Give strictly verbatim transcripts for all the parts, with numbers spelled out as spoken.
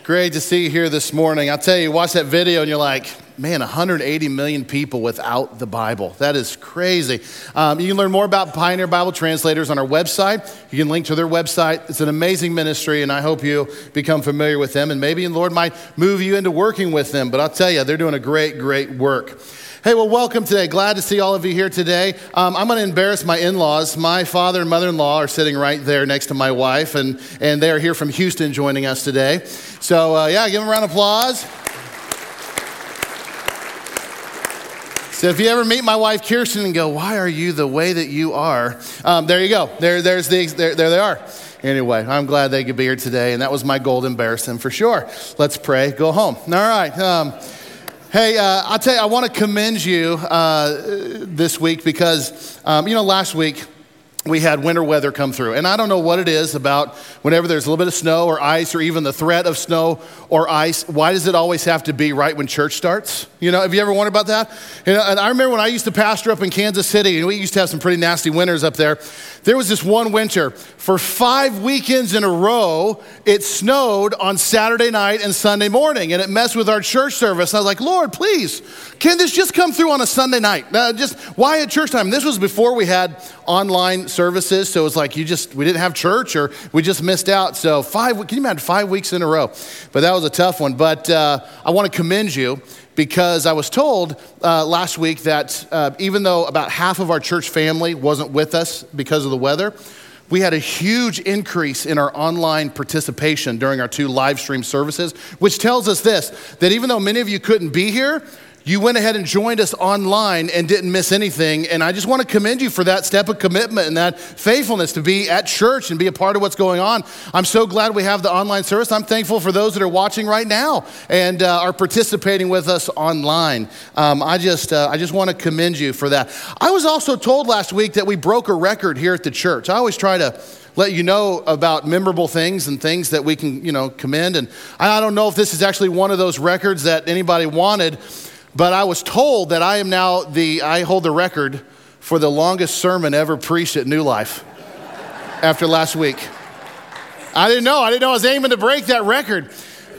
It's great to see you here this morning. I'll tell you, watch that video and you're like, man, one hundred eighty million people without the Bible. That is crazy. Um, you can learn more about Pioneer Bible Translators on our website. You can link to their website. It's an amazing ministry, and I hope you become familiar with them. And maybe the Lord might move you into working with them. But I'll tell you, they're doing a great, great work. Hey, well, welcome today. Glad to see all of you here today. Um, I'm going to embarrass my in-laws. My father and mother-in-law are sitting right there next to my wife, and, and they are here from Houston joining us today. So, uh, yeah, give them a round of applause. So if you ever meet my wife, Kirsten, and go, why are you the way that you are? Um, there you go. There, there's the, there, there they are. Anyway, I'm glad they could be here today, and that was my goal to embarrass them for sure. Let's pray. Go home. All right. Um, hey, uh, I'll tell you, I want to commend you uh, this week because, um, you know, last week, we had winter weather come through. And I don't know what it is about whenever there's a little bit of snow or ice or even the threat of snow or ice, why does it always have to be right when church starts? You know, have you ever wondered about that? You know, and I remember when I used to pastor up in Kansas City, and we used to have some pretty nasty winters up there. There was this one winter, for five weekends in a row, it snowed on Saturday night and Sunday morning, and it messed with our church service. And I was like, Lord, please, can this just come through on a Sunday night? Uh, just why at church time? This was before we had online services, so it's like you just, we didn't have church or we just missed out. So five, can you imagine five weeks in a row? But that was a tough one. But uh, I want to commend you because I was told uh, last week that uh, even though about half of our church family wasn't with us because of the weather, we had a huge increase in our online participation during our two live stream services, which tells us this, that even though many of you couldn't be here, you went ahead and joined us online and didn't miss anything. And I just want to commend you for that step of commitment and that faithfulness to be at church and be a part of what's going on. I'm so glad we have the online service. I'm thankful for those that are watching right now and uh, are participating with us online. Um, I just uh, I just want to commend you for that. I was also told last week that we broke a record here at the church. I always try to let you know about memorable things and things that we can, you know, commend. And I don't know if this is actually one of those records that anybody wanted, but I was told that I am now the, I hold the record for the longest sermon ever preached at New Life after last week. I didn't know. I didn't know I was aiming to break that record.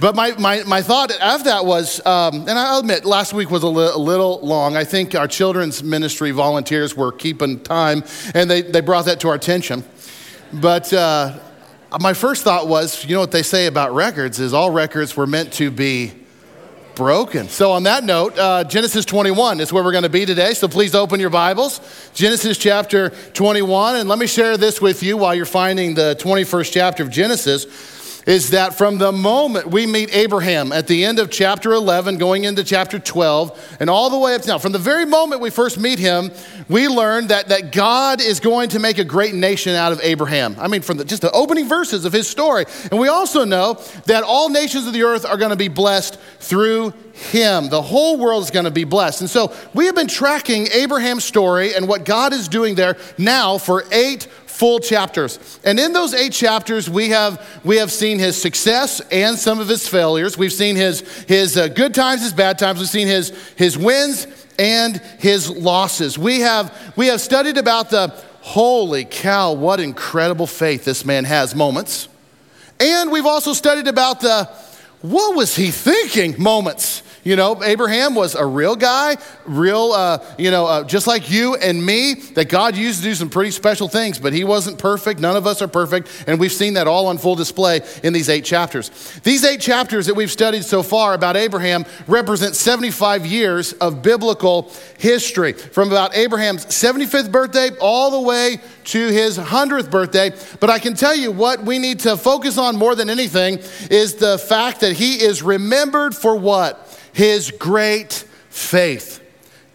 But my, my, my thought of that was, um, and I'll admit, last week was a, li- a little long. I think our children's ministry volunteers were keeping time, and they, they brought that to our attention. But uh, my first thought was, you know what they say about records is all records were meant to be broken. So on that note, uh, Genesis twenty-one is where we're going to be today. So please open your Bibles, Genesis chapter twenty-one. And let me share this with you while you're finding the twenty-first chapter of Genesis, is that from the moment we meet Abraham at the end of chapter eleven, going into chapter twelve, and all the way up to now, from the very moment we first meet him, we learn that, that God is going to make a great nation out of Abraham. I mean, from the, just the opening verses of his story. And we also know that all nations of the earth are going to be blessed through him. The whole world is going to be blessed. And so we have been tracking Abraham's story and what God is doing there now for eight full chapters. And in those eight chapters, we have we have seen his success and some of his failures. We've seen his his uh, good times, his bad times. We've seen his his wins and his losses. We have we have studied about the holy cow, what incredible faith this man has moments. And we've also studied about the what was he thinking moments. You know, Abraham was a real guy, real, uh, you know, uh, just like you and me, that God used to do some pretty special things, but he wasn't perfect. None of us are perfect. And we've seen that all on full display in these eight chapters. These eight chapters that we've studied so far about Abraham represent seventy-five years of biblical history, from about Abraham's seventy-fifth birthday all the way to his one hundredth birthday. But I can tell you what we need to focus on more than anything is the fact that he is remembered for what? His great faith,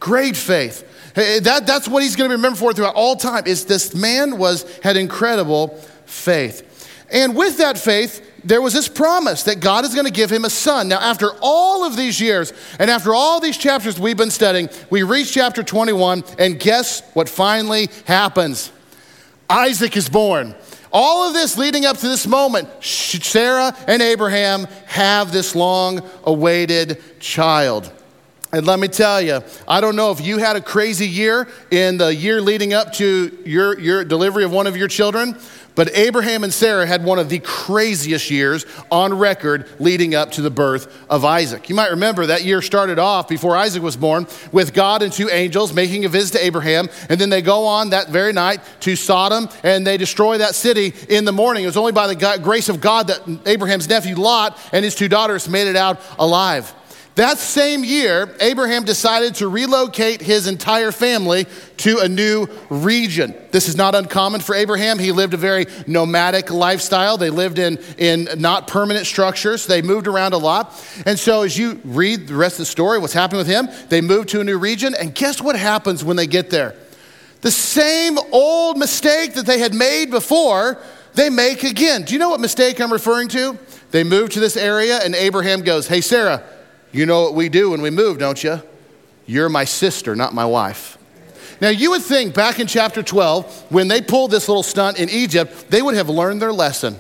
great faith. That, that's what he's going to be remembered for throughout all time, is this man was had incredible faith. And with that faith, there was this promise that God is going to give him a son. Now, after all of these years and after all these chapters we've been studying, we reach chapter twenty-one, and guess what finally happens? Isaac is born. All of this leading up to this moment, Sarah and Abraham have this long-awaited child. And let me tell you, I don't know if you had a crazy year in the year leading up to your, your delivery of one of your children, But Abraham and Sarah had one of the craziest years on record leading up to the birth of Isaac. You might remember that year started off before Isaac was born with God and two angels making a visit to Abraham. And then they go on that very night to Sodom and they destroy that city in the morning. It was only by the grace of God that Abraham's nephew Lot and his two daughters made it out alive. That same year, Abraham decided to relocate his entire family to a new region. This is not uncommon for Abraham. He lived a very nomadic lifestyle. They lived in, in not permanent structures. They moved around a lot. And so as you read the rest of the story, what's happened with him, they moved to a new region. And guess what happens when they get there? The same old mistake that they had made before, they make again. Do you know what mistake I'm referring to? They move to this area and Abraham goes, "Hey, Sarah, you know what we do when we move, don't you? You're my sister, not my wife." Now, you would think back in chapter twelve, when they pulled this little stunt in Egypt, they would have learned their lesson.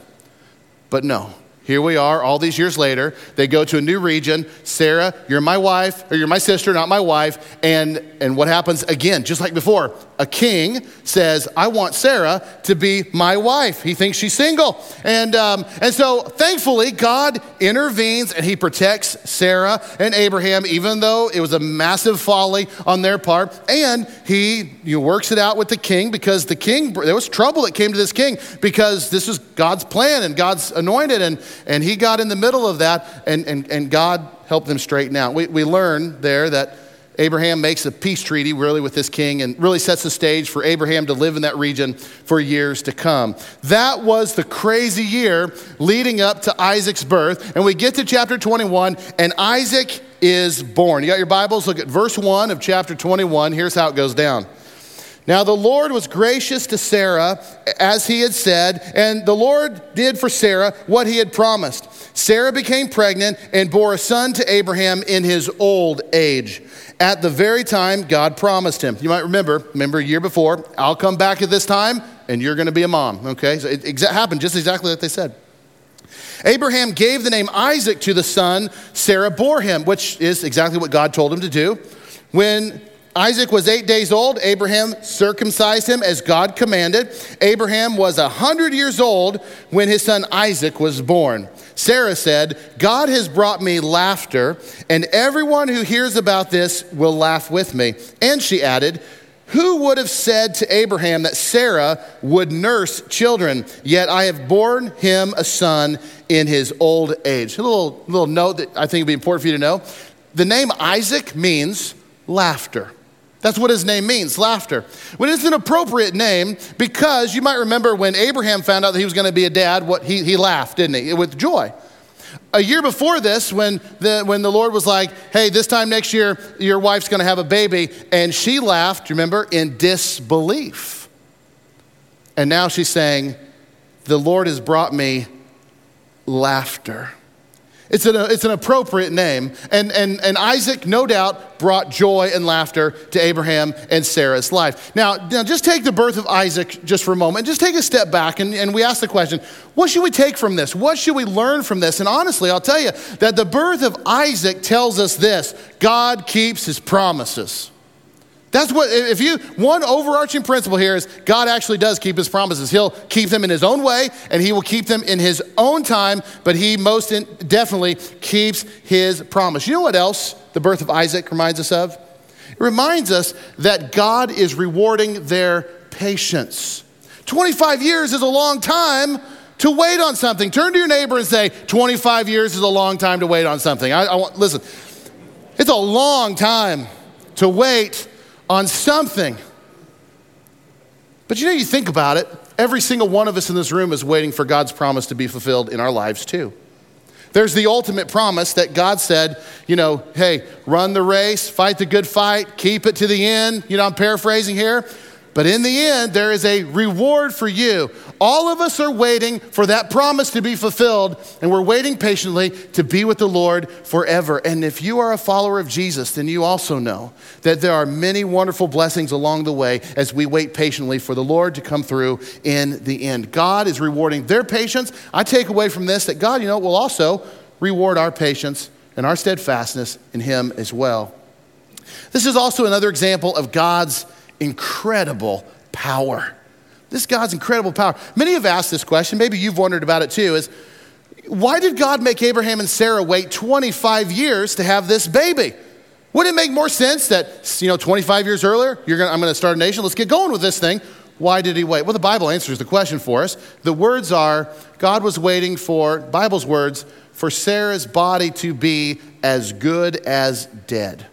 But no, here we are all these years later. They go to a new region. Sarah, you're my wife, or you're my sister, not my wife. And, and what happens again, just like before, a king says, "I want Sarah to be my wife." He thinks she's single. And um, and so thankfully, God intervenes and he protects Sarah and Abraham, even though it was a massive folly on their part. And he you know, works it out with the king, because the king, there was trouble that came to this king because this was God's plan and God's anointed. And, and he got in the middle of that and, and, and God helped them straighten out. We, we learn there that Abraham makes a peace treaty really with this king and really sets the stage for Abraham to live in that region for years to come. That was the crazy year leading up to Isaac's birth. And we get to chapter twenty-one and Isaac is born. You got your Bibles? Look at verse one of chapter twenty-one. Here's how it goes down. "Now the Lord was gracious to Sarah, as he had said, and the Lord did for Sarah what he had promised. Sarah became pregnant and bore a son to Abraham in his old age, at the very time God promised him." You might remember, remember a year before, "I'll come back at this time, and you're going to be a mom." Okay, so it exa- happened just exactly like they said. "Abraham gave the name Isaac to the son Sarah bore him," which is exactly what God told him to do. "When Isaac was eight days old, Abraham circumcised him as God commanded. Abraham was a hundred years old when his son Isaac was born. Sarah said, 'God has brought me laughter, and everyone who hears about this will laugh with me.' And she added, 'Who would have said to Abraham that Sarah would nurse children? Yet I have borne him a son in his old age.'" A little, little note that I think would be important for you to know. The name Isaac means laughter. That's what his name means, laughter. Well, it's an appropriate name because you might remember when Abraham found out that he was going to be a dad, what he, he laughed, didn't he? With joy. A year before this, when the when the Lord was like, "Hey, this time next year, your wife's going to have a baby," and she laughed, remember, in disbelief. And now she's saying, "The Lord has brought me laughter." It's an, it's an appropriate name. And, and, and Isaac, no doubt, brought joy and laughter to Abraham and Sarah's life. Now, now just take the birth of Isaac just for a moment. Just take a step back, and, and we ask the question, what should we take from this? What should we learn from this? And honestly, I'll tell you that the birth of Isaac tells us this: God keeps his promises. That's what, if you, one overarching principle here is God actually does keep his promises. He'll keep them in his own way, and he will keep them in his own time, but he most in, definitely keeps his promise. You know what else the birth of Isaac reminds us of? It reminds us that God is rewarding their patience. twenty-five years is a long time to wait on something. Turn to your neighbor and say, twenty-five years is a long time to wait on something. I, I want, listen, it's a long time to wait on something. But you know, you think about it, every single one of us in this room is waiting for God's promise to be fulfilled in our lives too. There's the ultimate promise that God said, you know, hey, run the race, fight the good fight, keep it to the end. You know, I'm paraphrasing here. But in the end, there is a reward for you. All of us are waiting for that promise to be fulfilled, and we're waiting patiently to be with the Lord forever. And if you are a follower of Jesus, then you also know that there are many wonderful blessings along the way as we wait patiently for the Lord to come through in the end. God is rewarding their patience. I take away from this that God, you know, will also reward our patience and our steadfastness in him as well. This is also another example of God's incredible power. This God's incredible power. Many have asked this question, maybe you've wondered about it too, is why did God make Abraham and Sarah wait twenty-five years to have this baby? Wouldn't it make more sense that, you know, twenty-five years earlier, you're gonna, I'm gonna start a nation, let's get going with this thing. Why did he wait? Well, the Bible answers the question for us. The words are, God was waiting for, Bible's words, for Sarah's body to be as good as dead.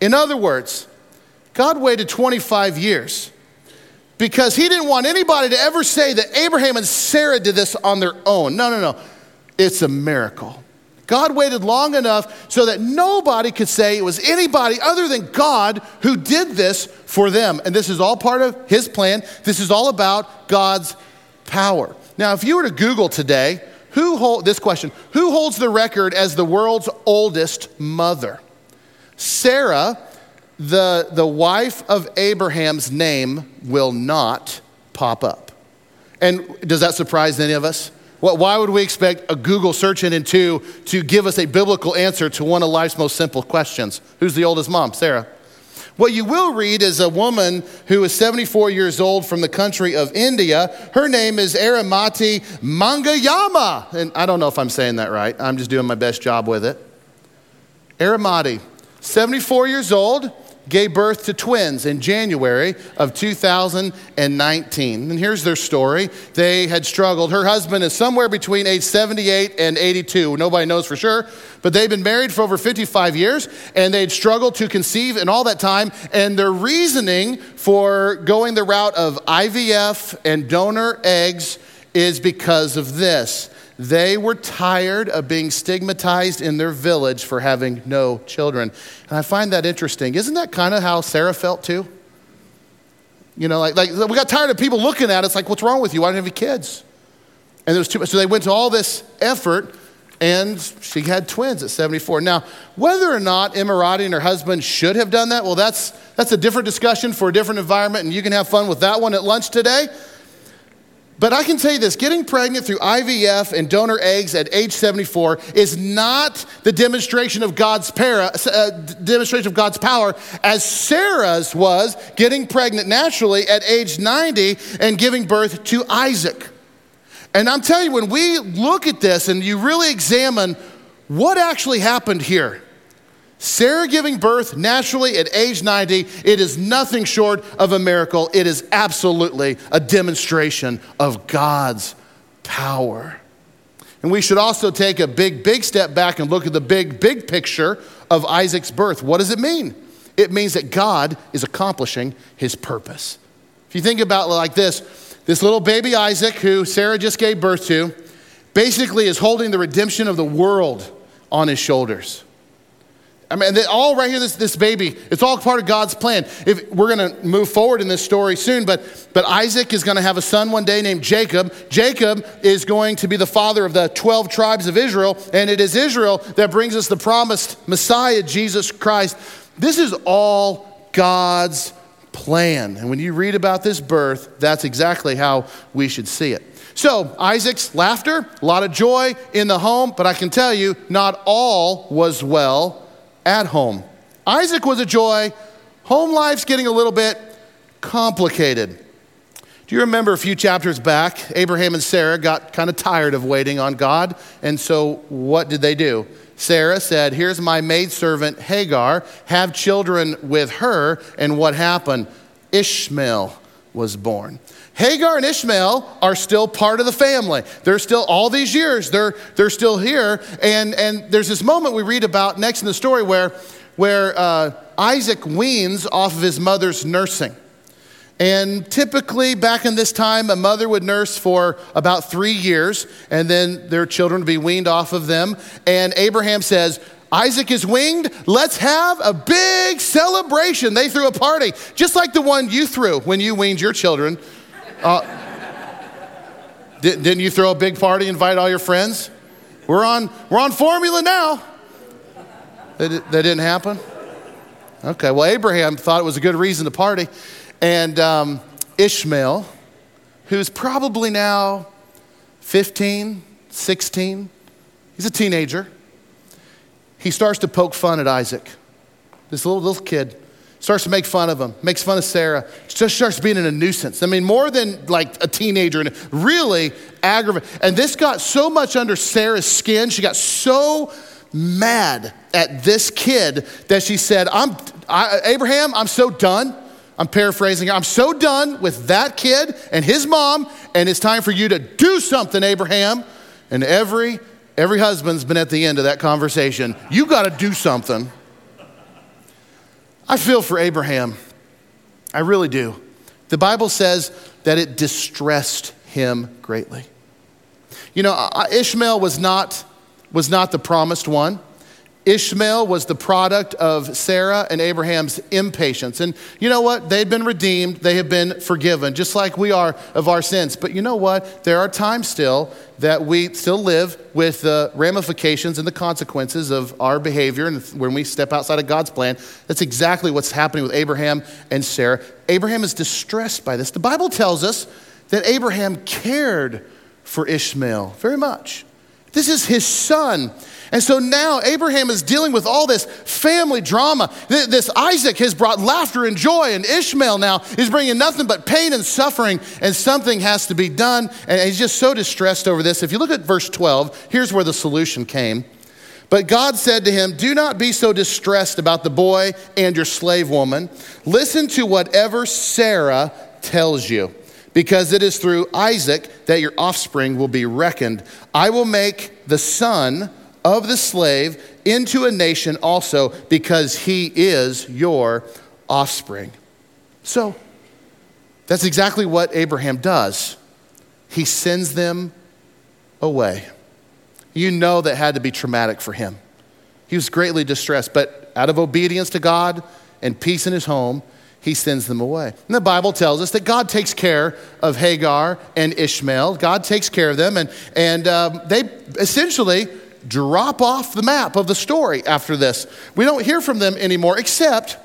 In other words, God waited twenty-five years because he didn't want anybody to ever say that Abraham and Sarah did this on their own. No, no, no. It's a miracle. God waited long enough so that nobody could say it was anybody other than God who did this for them. And this is all part of his plan. This is all about God's power. Now, if you were to Google today, who hold, this question, who holds the record as the world's oldest mother? Sarah, the, the wife of Abraham's name, will not pop up. And does that surprise any of us? Well, why would we expect a Google search engine to, to give us a biblical answer to one of life's most simple questions? Who's the oldest mom? Sarah. What you will read is a woman who is seventy-four years old from the country of India. Her name is Erramatti Mangayamma. And I don't know if I'm saying that right. I'm just doing my best job with it. Erramatti, seventy-four years old, gave birth to twins in January of two thousand nineteen. And here's their story. They had struggled. Her husband is somewhere between age seventy-eight and eighty-two. Nobody knows for sure, but they've been married for over fifty-five years, and they'd struggled to conceive in all that time. And their reasoning for going the route of I V F and donor eggs is because of this. They were tired of being stigmatized in their village for having no children. And I find that interesting. Isn't that kind of how Sarah felt too? You know, like, like we got tired of people looking at us like, what's wrong with you? Why don't you have any kids? And there was too much. So they went to all this effort, and she had twins at seventy-four. Now, whether or not Erramatti and her husband should have done that, well, that's that's a different discussion for a different environment, and you can have fun with that one at lunch today. But I can tell you this, getting pregnant through I V F and donor eggs at age seventy-four is not the demonstration of God's para, uh, demonstration of God's power as Sarah's was getting pregnant naturally at age ninety and giving birth to Isaac. And I'm telling you, when we look at this and you really examine what actually happened here, Sarah giving birth naturally at age ninety, it is nothing short of a miracle. It is absolutely a demonstration of God's power. And we should also take a big, big step back and look at the big, big picture of Isaac's birth. What does it mean? It means that God is accomplishing his purpose. If you think about it like this, this little baby Isaac, who Sarah just gave birth to, basically is holding the redemption of the world on his shoulders. I mean, they all right here, this, this baby, it's all part of God's plan. If we're gonna move forward in this story soon, but, but Isaac is gonna have a son one day named Jacob. Jacob is going to be the father of the twelve tribes of Israel, and it is Israel that brings us the promised Messiah, Jesus Christ. This is all God's plan. And when you read about this birth, that's exactly how we should see it. So Isaac's laughter, a lot of joy in the home, but I can tell you, not all was well at home. Isaac was a joy. Home life's getting a little bit complicated. Do you remember a few chapters back, Abraham and Sarah got kind of tired of waiting on God, and so what did they do? Sarah said, here's my maidservant Hagar, have children with her, and what happened? Ishmael was born. Hagar and Ishmael are still part of the family. They're still, all these years, they're they're still here. And and there's this moment we read about next in the story where, where uh, Isaac weans off of his mother's nursing. And typically back in this time, a mother would nurse for about three years, and then their children would be weaned off of them. And Abraham says, Isaac is winged, let's have a big celebration. They threw a party, just like the one you threw when you weaned your children. Uh, didn't you throw a big party, invite all your friends? We're on we're on formula now. That, that didn't happen? Okay, well, Abraham thought it was a good reason to party. And um, Ishmael, who's probably now fifteen, sixteen, he's a teenager. He starts to poke fun at Isaac, this little, little kid. starts to make fun of him, makes fun of Sarah, just starts being a nuisance. I mean, more than like a teenager, and really aggravating. And this got so much under Sarah's skin. She got so mad at this kid that she said, I'm I, Abraham, I'm so done. I'm paraphrasing. I'm so done with that kid and his mom, and it's time for you to do something, Abraham. And every every husband's been at the end of that conversation. You got to do something. I feel for Abraham. I really do. The Bible says that it distressed him greatly. You know, Ishmael was not was not the promised one. Ishmael was the product of Sarah and Abraham's impatience. And you know what? They've been redeemed. They have been forgiven, just like we are of our sins. But you know what? There are times still that we still live with the ramifications and the consequences of our behavior. And when we step outside of God's plan, that's exactly what's happening with Abraham and Sarah. Abraham is distressed by this. The Bible tells us that Abraham cared for Ishmael very much. This is his son. And so now Abraham is dealing with all this family drama. This Isaac has brought laughter and joy, and Ishmael now is bringing nothing but pain and suffering, and something has to be done. And he's just so distressed over this. If you look at verse twelve, here's where the solution came. But God said to him, do not be so distressed about the boy and your slave woman. Listen to whatever Sarah tells you, because it is through Isaac that your offspring will be reckoned. I will make the son of the slave into a nation also, because he is your offspring. So that's exactly what Abraham does. He sends them away. You know that had to be traumatic for him. He was greatly distressed, but out of obedience to God and peace in his home, he sends them away. And the Bible tells us that God takes care of Hagar and Ishmael. God takes care of them, and, and um, they essentially drop off the map of the story after this. We don't hear from them anymore, except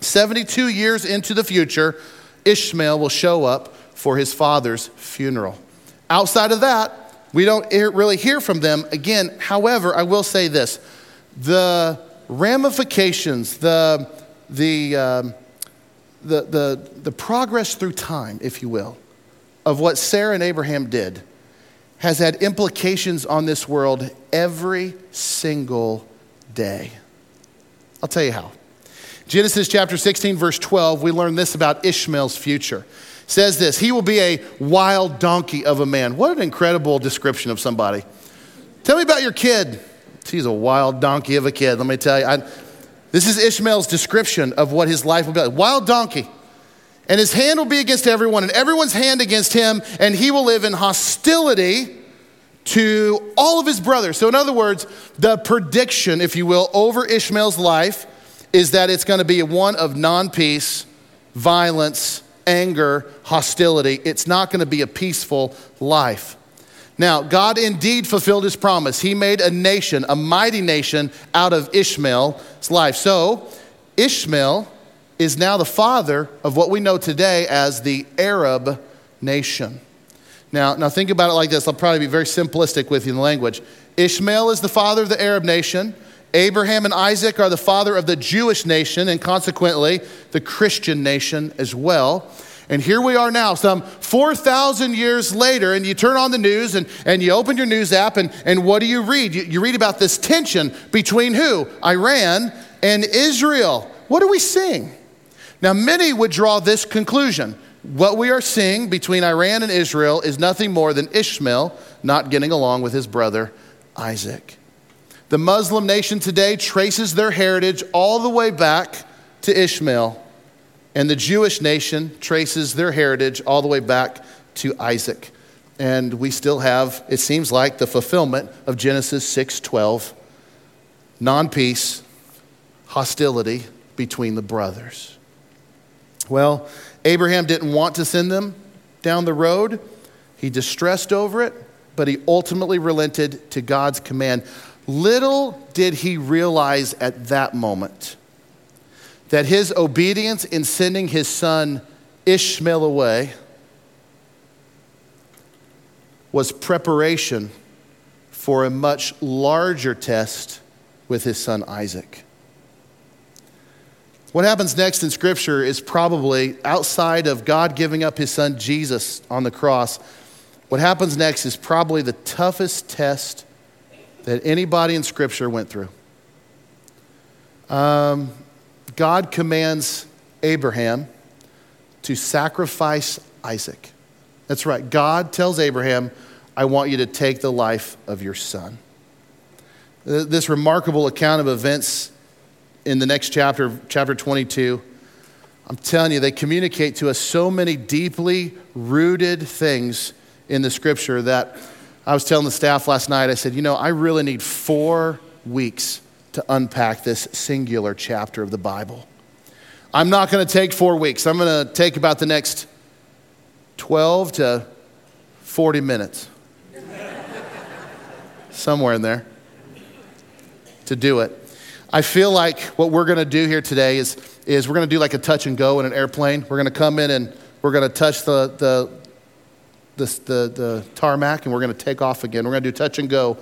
seventy-two years into the future, Ishmael will show up for his father's funeral. Outside of that, we don't really hear from them again. However, I will say this. The ramifications, the the um, the the the progress through time, if you will, of what Sarah and Abraham did has had implications on this world every single day. I'll tell you how. Genesis chapter sixteen, verse twelve, we learn this about Ishmael's future. It says this, he will be a wild donkey of a man. What an incredible description of somebody. Tell me about your kid. She's a wild donkey of a kid. Let me tell you. I, this is Ishmael's description of what his life will be like. Wild donkey. And his hand will be against everyone, and everyone's hand against him, and he will live in hostility to all of his brothers. So in other words, the prediction, if you will, over Ishmael's life is that it's going to be one of non-peace, violence, anger, hostility. It's not going to be a peaceful life. Now, God indeed fulfilled his promise. He made a nation, a mighty nation, out of Ishmael's life. So Ishmael is now the father of what we know today as the Arab nation. Now, now think about it like this. I'll probably be very simplistic with you in the language. Ishmael is the father of the Arab nation. Abraham and Isaac are the father of the Jewish nation, and consequently the Christian nation as well. And here we are now, some four thousand years later, and you turn on the news and, and you open your news app, and, and what do you read? You, you read about this tension between who? Iran and Israel. What are we seeing? Now, many would draw this conclusion. What we are seeing between Iran and Israel is nothing more than Ishmael not getting along with his brother Isaac. The Muslim nation today traces their heritage all the way back to Ishmael, and the Jewish nation traces their heritage all the way back to Isaac. And we still have, it seems like, the fulfillment of Genesis six twelve, non-peace, hostility between the brothers. Well, Abraham didn't want to send them down the road. He distressed over it, but he ultimately relented to God's command. Little did he realize at that moment that his obedience in sending his son Ishmael away was preparation for a much larger test with his son Isaac. What happens next in Scripture is probably outside of God giving up his son Jesus on the cross. What happens next is probably the toughest test that anybody in Scripture went through. Um, God commands Abraham to sacrifice Isaac. That's right. God tells Abraham, I want you to take the life of your son. This remarkable account of events in the next chapter, chapter twenty-two, I'm telling you, they communicate to us so many deeply rooted things in the Scripture that I was telling the staff last night, I said, you know, I really need four weeks to unpack this singular chapter of the Bible. I'm not going to take four weeks. I'm going to take about the next twelve to forty minutes, somewhere in there, to do it. I feel like what we're going to do here today is, is we're going to do like a touch and go in an airplane. We're going to come in and we're going to touch the the, the, the the tarmac and we're going to take off again. We're going to do touch and go.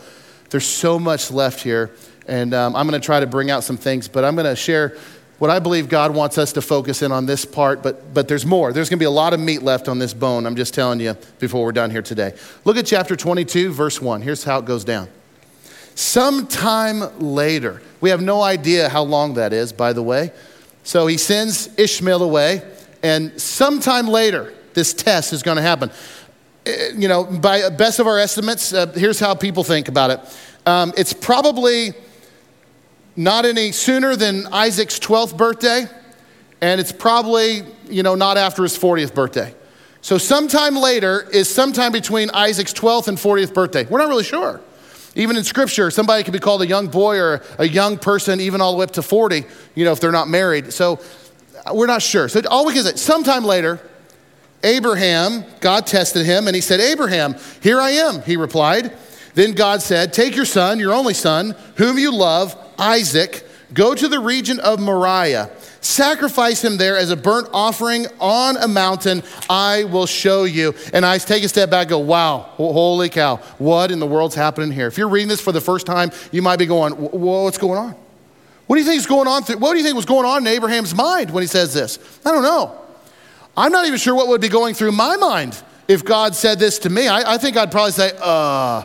There's so much left here, and um, I'm going to try to bring out some things, but I'm going to share what I believe God wants us to focus in on this part, but but there's more. There's going to be a lot of meat left on this bone, I'm just telling you, before we're done here today. Look at chapter twenty-two, verse one. Here's how it goes down. Sometime later, we have no idea how long that is, by the way. So he sends Ishmael away, and sometime later, this test is going to happen. You know, by best of our estimates, uh, here's how people think about it. Um, it's probably not any sooner than Isaac's twelfth birthday, and it's probably, you know, not after his fortieth birthday. So sometime later is sometime between Isaac's twelfth and fortieth birthday. We're not really sure. Even in Scripture, somebody could be called a young boy or a young person even all the way up to forty, you know, if they're not married. So we're not sure. So all we can say, sometime later, Abraham, God tested him, and he said, Abraham, here I am, he replied. Then God said, take your son, your only son, whom you love, Isaac, go to the region of Moriah, sacrifice him there as a burnt offering on a mountain I will show you. And I take a step back and go, wow, holy cow, what in the world's happening here? If you're reading this for the first time, you might be going, whoa, what's going on? What do you think is going on? Through, what do you think was going on in Abraham's mind when he says this? I don't know. I'm not even sure what would be going through my mind if God said this to me. I, I think I'd probably say, uh,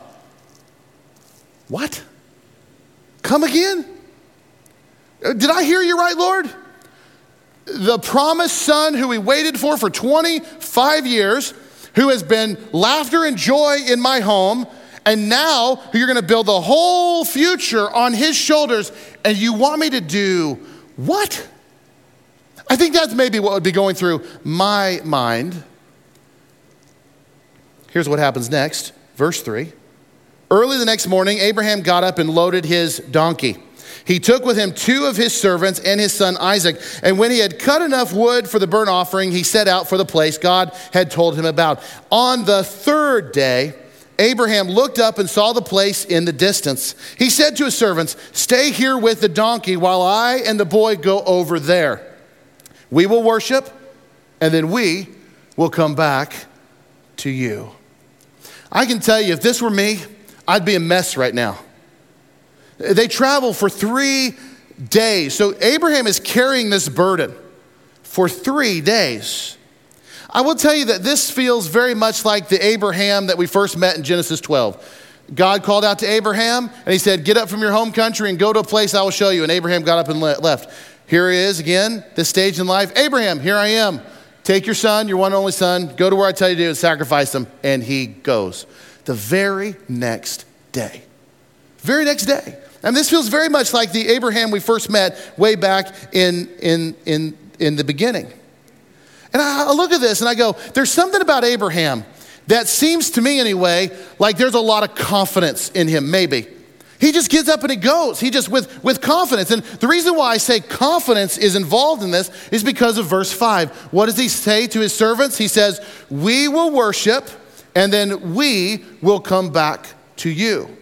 what? Come again? Did I hear you right, Lord? The promised son who we waited for for twenty-five years, who has been laughter and joy in my home, and now you're going to build the whole future on his shoulders, and you want me to do what? I think that's maybe what would be going through my mind. Here's what happens next, verse three. Early the next morning, Abraham got up and loaded his donkey. He took with him two of his servants and his son Isaac. And when he had cut enough wood for the burnt offering, he set out for the place God had told him about. On the third day, Abraham looked up and saw the place in the distance. He said to his servants, stay here with the donkey while I and the boy go over there. We will worship, and then we will come back to you. I can tell you, if this were me, I'd be a mess right now. They travel for three days. So Abraham is carrying this burden for three days. I will tell you that this feels very much like the Abraham that we first met in Genesis twelve. God called out to Abraham and he said, get up from your home country and go to a place I will show you. And Abraham got up and left. Here he is again, this stage in life. Abraham, here I am. Take your son, your one and only son, go to where I tell you to do and sacrifice him. And he goes. The very next day. Very next day. And this feels very much like the Abraham we first met way back in in in, in the beginning. And I, I look at this and I go, there's something about Abraham that seems to me anyway, like there's a lot of confidence in him, maybe. He just gets up and he goes. He just with, with confidence. And the reason why I say confidence is involved in this is because of verse five. What does he say to his servants? He says, we will worship, and then we will come back to you.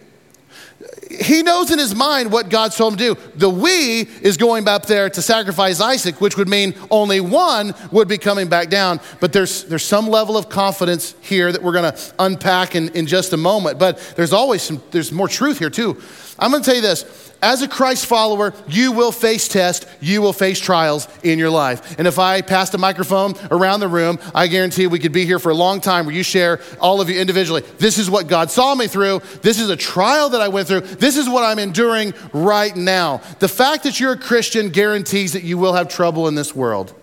He knows in his mind what God told him to do. The we is going up there to sacrifice Isaac, which would mean only one would be coming back down. But there's there's some level of confidence here that we're going to unpack in, in just a moment. But there's always some, there's more truth here too. I'm gonna tell you this, as a Christ follower, you will face tests, you will face trials in your life. And if I passed a microphone around the room, I guarantee we could be here for a long time where you share, all of you individually, this is what God saw me through, this is a trial that I went through, this is what I'm enduring right now. The fact that you're a Christian guarantees that you will have trouble in this world.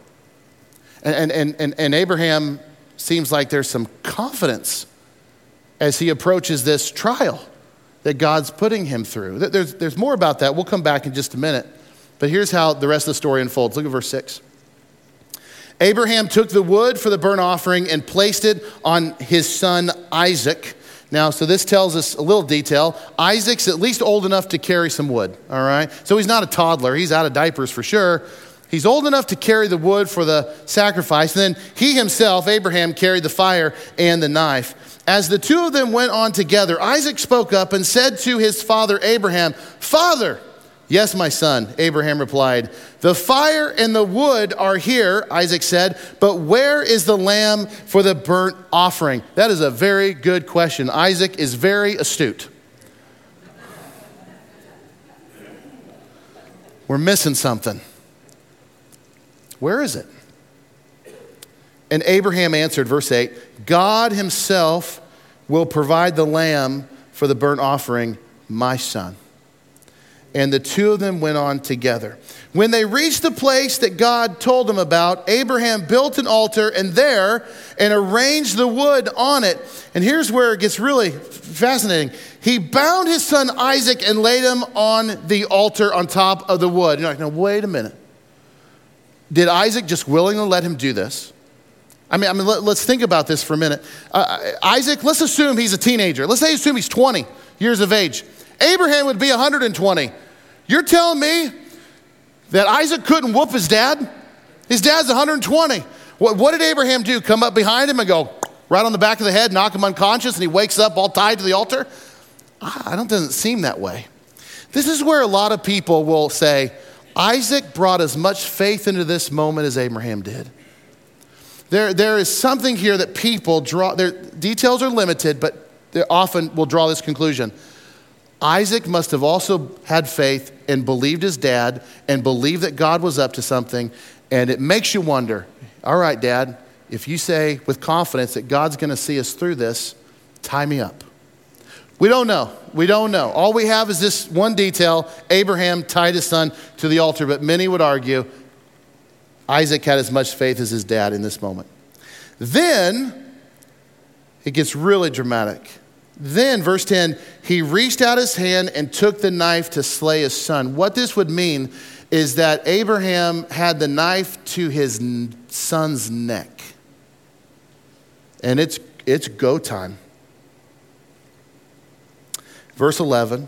And, and, and, and Abraham seems like there's some confidence as he approaches this trial that God's putting him through. There's, there's more about that. We'll come back in just a minute. But here's how the rest of the story unfolds. Look at verse six. Abraham took the wood for the burnt offering and placed it on his son Isaac. Now, so this tells us a little detail. Isaac's at least old enough to carry some wood, all right? So he's not a toddler. He's out of diapers for sure. He's old enough to carry the wood for the sacrifice. And then he himself, Abraham, carried the fire and the knife. As the two of them went on together, Isaac spoke up and said to his father Abraham, "Father." "Yes, my son," Abraham replied. "The fire and the wood are here," Isaac said, "but where is the lamb for the burnt offering?" That is a very good question. Isaac is very astute. We're missing something. Where is it? And Abraham answered, verse eight, "God himself will provide the lamb for the burnt offering, my son." And the two of them went on together. When they reached the place that God told them about, Abraham built an altar and there and arranged the wood on it. And here's where it gets really fascinating. He bound his son Isaac and laid him on the altar on top of the wood. You're like, no, wait a minute. Did Isaac just willingly let him do this? I mean, I mean, let, let's think about this for a minute. Uh, Isaac, let's assume he's a teenager. Let's say assume he's twenty years of age. Abraham would be one hundred twenty. You're telling me that Isaac couldn't whoop his dad? His dad's one hundred twenty. What, what did Abraham do? Come up behind him and go right on the back of the head, knock him unconscious, and he wakes up all tied to the altar? I don't, doesn't seem that way. This is where a lot of people will say, Isaac brought as much faith into this moment as Abraham did. There, there is something here that people draw, their details are limited, but they often will draw this conclusion. Isaac must have also had faith and believed his dad and believed that God was up to something. And it makes you wonder, all right, Dad, if you say with confidence that God's gonna see us through this, tie me up. We don't know. We don't know. All we have is this one detail. Abraham tied his son to the altar, but many would argue Isaac had as much faith as his dad in this moment. Then it gets really dramatic. Then, verse ten, he reached out his hand and took the knife to slay his son. What this would mean is that Abraham had the knife to his son's neck. And it's it's go time. Verse eleven,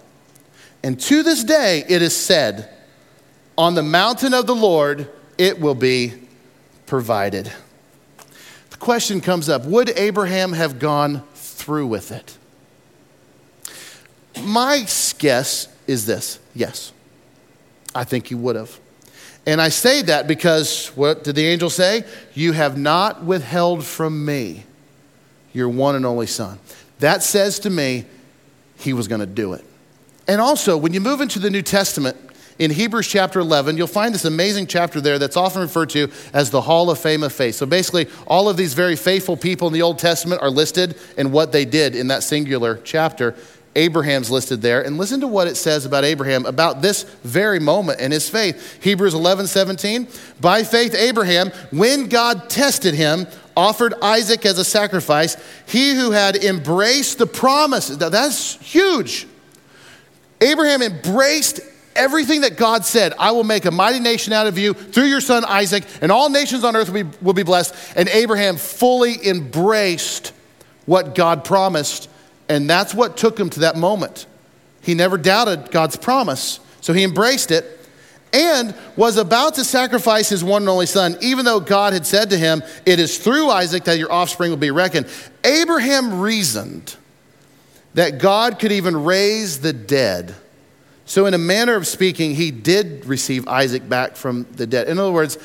And to this day, it is said, "On the mountain of the Lord, it will be provided." The question comes up, would Abraham have gone through with it? My guess is this, yes. I think he would have. And I say that because, what did the angel say? "You have not withheld from me your one and only son." That says to me, he was gonna do it. And also, when you move into the New Testament, in Hebrews chapter eleven, you'll find this amazing chapter there that's often referred to as the Hall of Fame of Faith. So basically, all of these very faithful people in the Old Testament are listed and what they did in that singular chapter. Abraham's listed there. And listen to what it says about Abraham, about this very moment and his faith. Hebrews eleven seventeen, by faith Abraham, when God tested him, offered Isaac as a sacrifice. He who had embraced the promise, that's huge. Abraham embraced everything that God said. "I will make a mighty nation out of you through your son Isaac, and all nations on earth will be, will be blessed." And Abraham fully embraced what God promised, and that's what took him to that moment. He never doubted God's promise, so he embraced it and was about to sacrifice his one and only son, even though God had said to him, it is through Isaac that your offspring will be reckoned. Abraham reasoned that God could even raise the dead. So in a manner of speaking, he did receive Isaac back from the dead. In other words,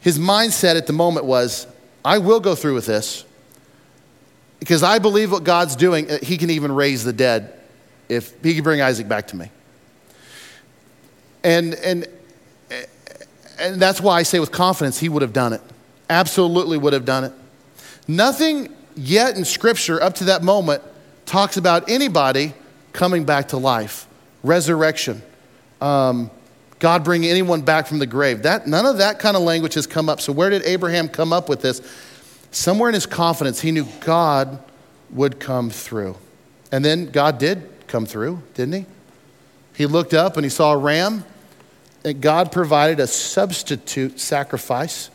his mindset at the moment was, I will go through with this because I believe what God's doing. He can even raise the dead if he can bring Isaac back to me. And and and that's why I say with confidence he would have done it. Absolutely would have done it. Nothing yet in Scripture up to that moment talks about anybody coming back to life, resurrection, um, God bringing anyone back from the grave. That none of that kind of language has come up. So where did Abraham come up with this? Somewhere in his confidence, he knew God would come through. And then God did come through, didn't he? He looked up and he saw a ram, and God provided a substitute sacrifice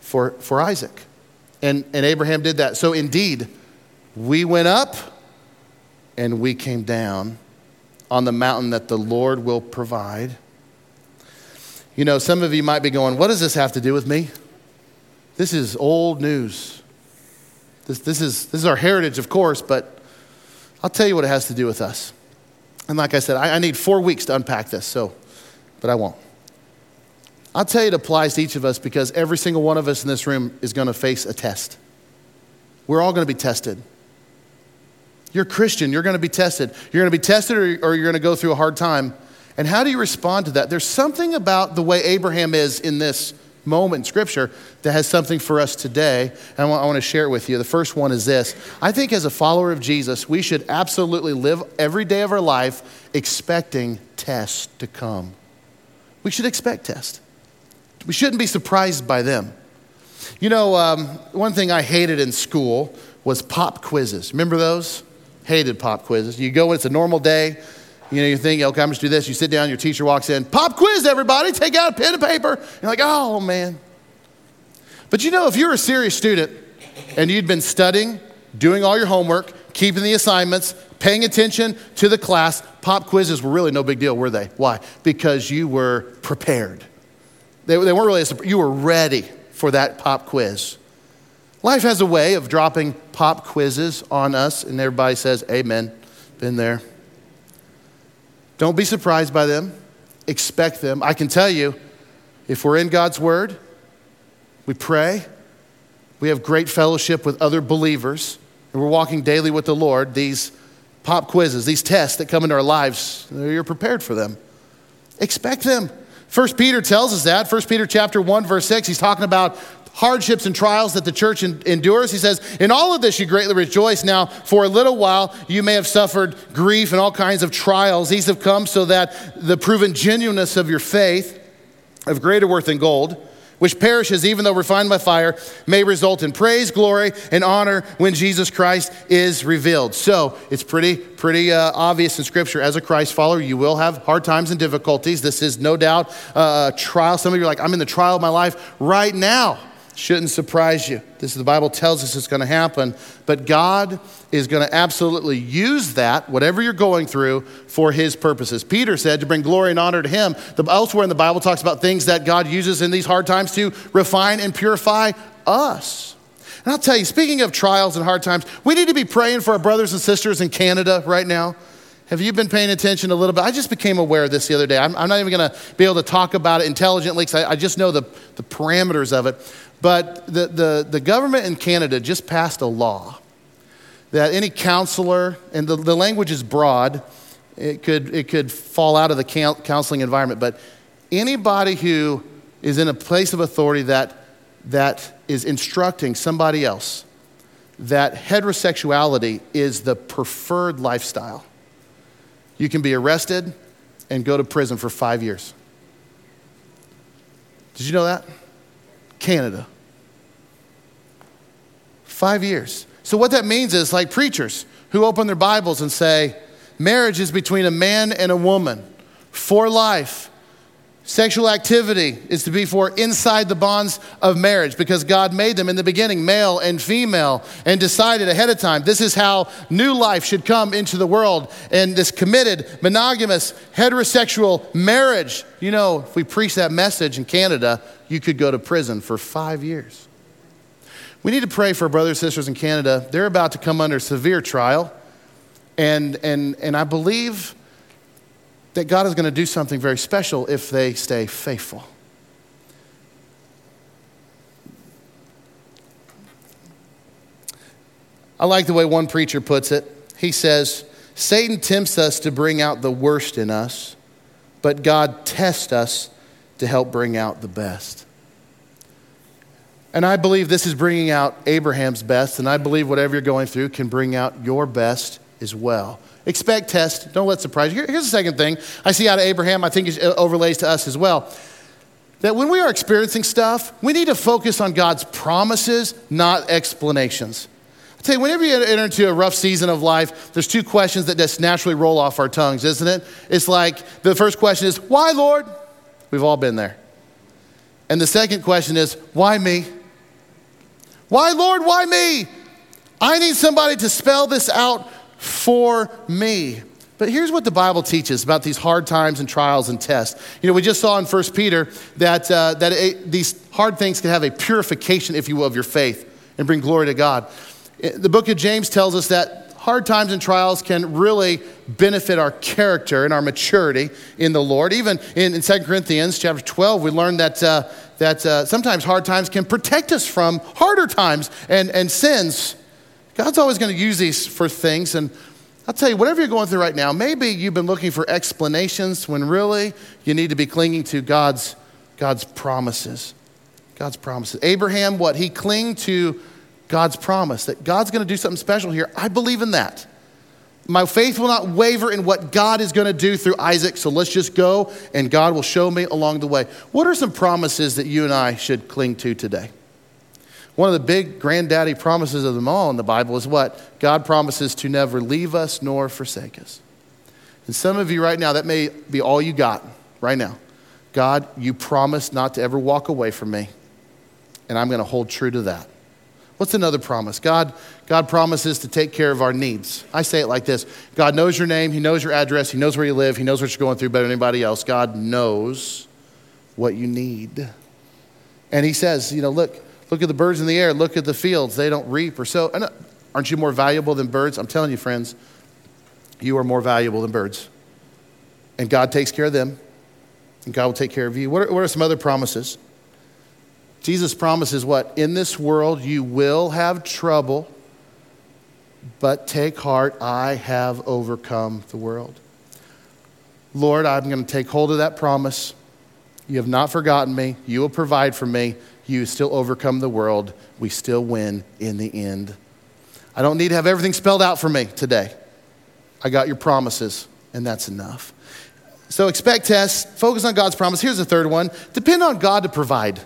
for, for Isaac. And, and Abraham did that. So indeed, we went up and we came down on the mountain that the Lord will provide. You know, some of you might be going, what does this have to do with me? This is old news. This, this is, this is our heritage, of course, but I'll tell you what it has to do with us. And like I said, I, I need four weeks to unpack this, so, but I won't. I'll tell you it applies to each of us because every single one of us in this room is going to face a test. We're all going to be tested. You're a Christian, you're going to be tested. You're going to be tested or, or you're going to go through a hard time. And how do you respond to that? There's something about the way Abraham is in this moment in Scripture that has something for us today, and I want, I want to share it with you. The first one is this. I think as a follower of Jesus, we should absolutely live every day of our life expecting tests to come. We should expect tests. We shouldn't be surprised by them. You know, um, one thing I hated in school was pop quizzes. Remember those? Hated pop quizzes. You go, it's a normal day. You know, you think, okay, I'm just do this. You sit down, your teacher walks in, pop quiz, everybody, take out a pen and paper. You're like, oh, man. But you know, if you're a serious student and you'd been studying, doing all your homework, keeping the assignments, paying attention to the class, pop quizzes were really no big deal, were they? Why? Because you were prepared. They, they weren't really, a, you were ready for that pop quiz. Life has a way of dropping pop quizzes on us, and everybody says, amen, been there. Don't be surprised by them. Expect them. I can tell you, if we're in God's word, we pray, we have great fellowship with other believers, and we're walking daily with the Lord, these pop quizzes, these tests that come into our lives, you're prepared for them. Expect them. First Peter tells us that. First Peter chapter one, verse six, he's talking about hardships and trials that the church endures. He says, in all of this you greatly rejoice. Now, for a little while you may have suffered grief and all kinds of trials. These have come so that the proven genuineness of your faith, of greater worth than gold, which perishes even though refined by fire, may result in praise, glory, and honor when Jesus Christ is revealed. So it's pretty, pretty uh, obvious in Scripture. As a Christ follower, you will have hard times and difficulties. This is no doubt uh, a trial. Some of you are like, I'm in the trial of my life right now. Shouldn't surprise you. This the Bible tells us it's going to happen, but God is going to absolutely use that, whatever you're going through, for his purposes. Peter said to bring glory and honor to him. The, elsewhere in the Bible talks about things that God uses in these hard times to refine and purify us. And I'll tell you, speaking of trials and hard times, we need to be praying for our brothers and sisters in Canada right now. Have you been paying attention a little bit? I just became aware of this the other day. I'm, I'm not even going to be able to talk about it intelligently because I, I just know the, the parameters of it. But the, the, the government in Canada just passed a law that any counselor, and the, the language is broad, it could, it could fall out of the counseling environment, but anybody who is in a place of authority that that is instructing somebody else that heterosexuality is the preferred lifestyle, you can be arrested and go to prison for five years. Did you know that? Canada. Five years. So what that means is like preachers who open their Bibles and say, marriage is between a man and a woman for life. Sexual activity is to be for inside the bonds of marriage because God made them in the beginning, male and female, and decided ahead of time this is how new life should come into the world. And this committed, monogamous, heterosexual marriage. You know, if we preach that message in Canada, you could go to prison for five years. We need to pray for our brothers and sisters in Canada. They're about to come under severe trial. And and and I believe that God is going to do something very special if they stay faithful. I like the way one preacher puts it. He says, Satan tempts us to bring out the worst in us, but God tests us to help bring out the best. And I believe this is bringing out Abraham's best, and I believe whatever you're going through can bring out your best as well. Expect test. Don't let surprise you. Here, here's the second thing I see out of Abraham. I think it overlays to us as well. That when we are experiencing stuff, we need to focus on God's promises, not explanations. I tell you, whenever you enter into a rough season of life, there's two questions that just naturally roll off our tongues, isn't it? It's like the first question is, why, Lord? We've all been there. And the second question is, why me? Why, Lord? Why me? I need somebody to spell this out for me. But here's what the Bible teaches about these hard times and trials and tests. You know, we just saw in First Peter that uh, that it, these hard things can have a purification, if you will, of your faith and bring glory to God. The book of James tells us that hard times and trials can really benefit our character and our maturity in the Lord. Even in, in Second Corinthians chapter twelve, we learned that uh, that uh, sometimes hard times can protect us from harder times and, and sins. God's always going to use these for things. And I'll tell you, whatever you're going through right now, maybe you've been looking for explanations when really you need to be clinging to God's God's promises. God's promises. Abraham, what? He clung to God's promise, that God's going to do something special here. I believe in that. My faith will not waver in what God is going to do through Isaac. So let's just go and God will show me along the way. What are some promises that you and I should cling to today? One of the big granddaddy promises of them all in the Bible is what? God promises to never leave us nor forsake us. And some of you right now, that may be all you got right now. God, you promised not to ever walk away from me, and I'm going to hold true to that. What's another promise? God, God promises to take care of our needs. I say it like this. God knows your name. He knows your address. He knows where you live. He knows what you're going through better than anybody else. God knows what you need. And he says, you know, look, Look at the birds in the air. Look at the fields. They don't reap or sow. Aren't you more valuable than birds? I'm telling you, friends, you are more valuable than birds. And God takes care of them. And God will take care of you. What are, what are some other promises? Jesus promises what? In this world, you will have trouble, but take heart, I have overcome the world. Lord, I'm going to take hold of that promise. You have not forgotten me. You will provide for me. You still overcome the world. We still win in the end. I don't need to have everything spelled out for me today. I got your promises, and that's enough. So expect tests. Focus on God's promise. Here's the third one. Depend on God to provide.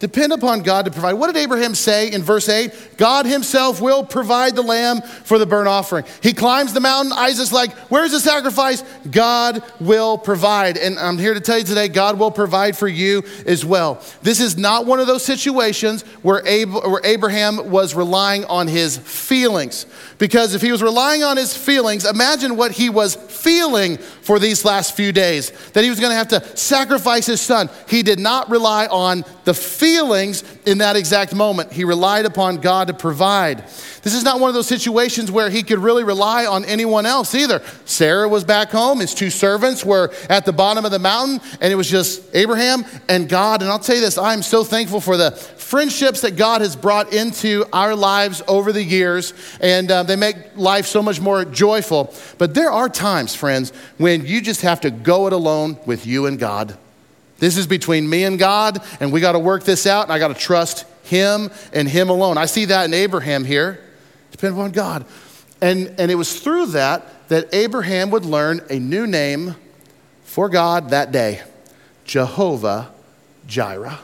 Depend upon God to provide. What did Abraham say in verse eight? God himself will provide the lamb for the burnt offering. He climbs the mountain. Isaac's like, where's the sacrifice? God will provide. And I'm here to tell you today, God will provide for you as well. This is not one of those situations where Ab- where Abraham was relying on his feelings. Because if he was relying on his feelings, imagine what he was feeling for these last few days. That he was going to have to sacrifice his son. He did not rely on the feelings. feelings in that exact moment. He relied upon God to provide. This is not one of those situations where he could really rely on anyone else either. Sarah was back home. His two servants were at the bottom of the mountain, and it was just Abraham and God. And I'll tell you this, I'm so thankful for the friendships that God has brought into our lives over the years, and uh, they make life so much more joyful. But there are times, friends, when you just have to go it alone with you and God. This is between me and God, and we got to work this out, and I got to trust him and him alone. I see that in Abraham here. Depend upon God. And, and it was through that that Abraham would learn a new name for God that day, Jehovah-Jireh,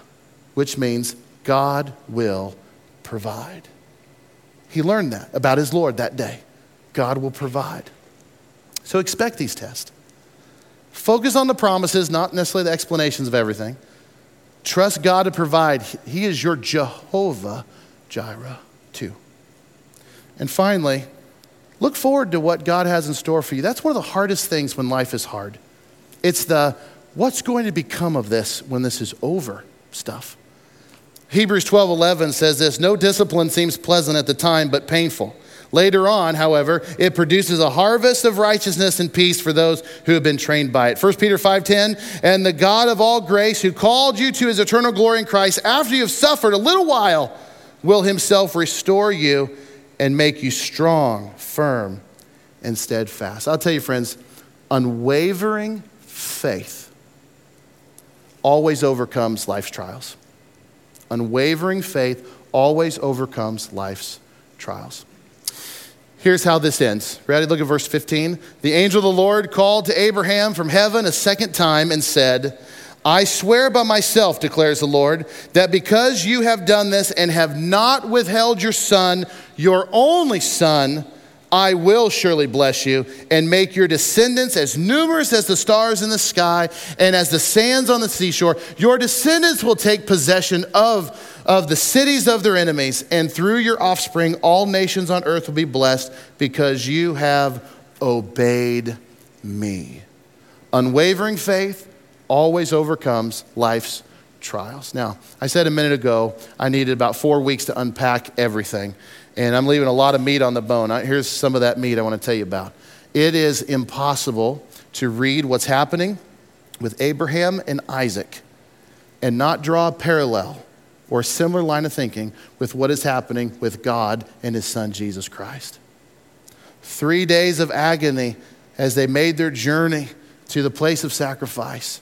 which means God will provide. He learned that about his Lord that day. God will provide. So expect these tests. Focus on the promises, not necessarily the explanations of everything. Trust God to provide. He is your Jehovah-Jireh too. And finally, look forward to what God has in store for you. That's one of the hardest things when life is hard. It's the, what's going to become of this when this is over stuff. Hebrews twelve eleven says this, no discipline seems pleasant at the time, but painful. Later on, however, it produces a harvest of righteousness and peace for those who have been trained by it. First Peter five ten, and the God of all grace who called you to his eternal glory in Christ, after you have suffered a little while, will himself restore you and make you strong, firm, and steadfast. I'll tell you, friends, unwavering faith always overcomes life's trials. Unwavering faith always overcomes life's trials. Here's how this ends. Ready? Look at verse fifteen. The angel of the Lord called to Abraham from heaven a second time and said, I swear by myself, declares the Lord, that because you have done this and have not withheld your son, your only son, I will surely bless you and make your descendants as numerous as the stars in the sky and as the sands on the seashore. Your descendants will take possession of, of the cities of their enemies, and through your offspring, all nations on earth will be blessed because you have obeyed me. Unwavering faith always overcomes life's trials. Now, I said a minute ago, I needed about four weeks to unpack everything. And I'm leaving a lot of meat on the bone. Here's some of that meat I want to tell you about. It is impossible to read what's happening with Abraham and Isaac and not draw a parallel or a similar line of thinking with what is happening with God and his son, Jesus Christ. Three days of agony as they made their journey to the place of sacrifice.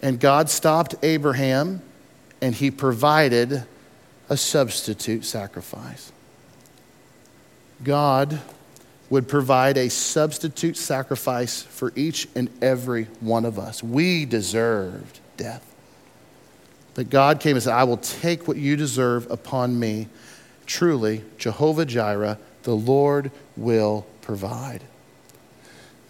And God stopped Abraham and he provided a substitute sacrifice. God would provide a substitute sacrifice for each and every one of us. We deserved death. But God came and said, I will take what you deserve upon me. Truly, Jehovah-Jireh, the Lord will provide.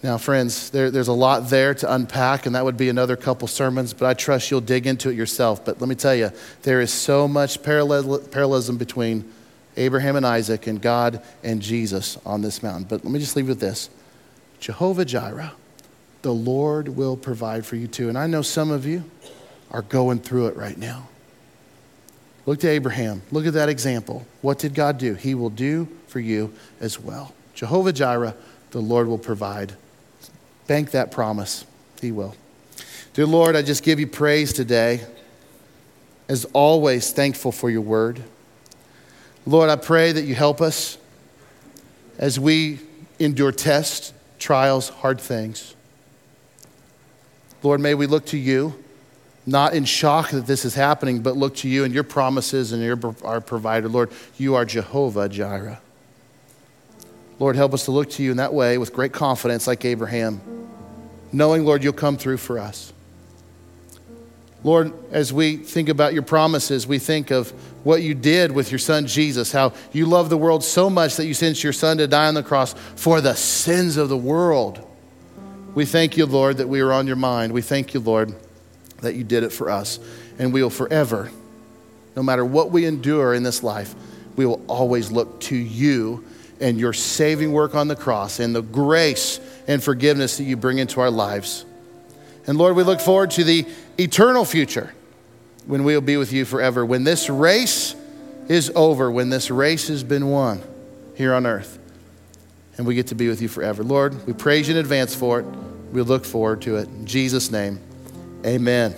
Now, friends, there, there's a lot there to unpack, and that would be another couple sermons, but I trust you'll dig into it yourself. But let me tell you, there is so much parallel, parallelism between Abraham and Isaac and God and Jesus on this mountain. But let me just leave you with this. Jehovah-Jireh, the Lord will provide for you too. And I know some of you are going through it right now. Look to Abraham. Look at that example. What did God do? He will do for you as well. Jehovah-Jireh, the Lord will provide. Bank that promise. He will. Dear Lord, I just give you praise today. As always, thankful for your word. Lord, I pray that you help us as we endure tests, trials, hard things. Lord, may we look to you, not in shock that this is happening, but look to you and your promises and your, our provider. Lord, you are Jehovah-Jireh. Lord, help us to look to you in that way with great confidence like Abraham, knowing, Lord, you'll come through for us. Lord, as we think about your promises, we think of what you did with your son Jesus, how you love the world so much that you sent your son to die on the cross for the sins of the world. We thank you, Lord, that we are on your mind. We thank you, Lord, that you did it for us. And we will forever, no matter what we endure in this life, we will always look to you and your saving work on the cross and the grace and forgiveness that you bring into our lives. And Lord, we look forward to the eternal future when we'll be with you forever. When this race is over, when this race has been won here on earth, and we get to be with you forever. Lord, we praise you in advance for it. We look forward to it. In Jesus' name, amen.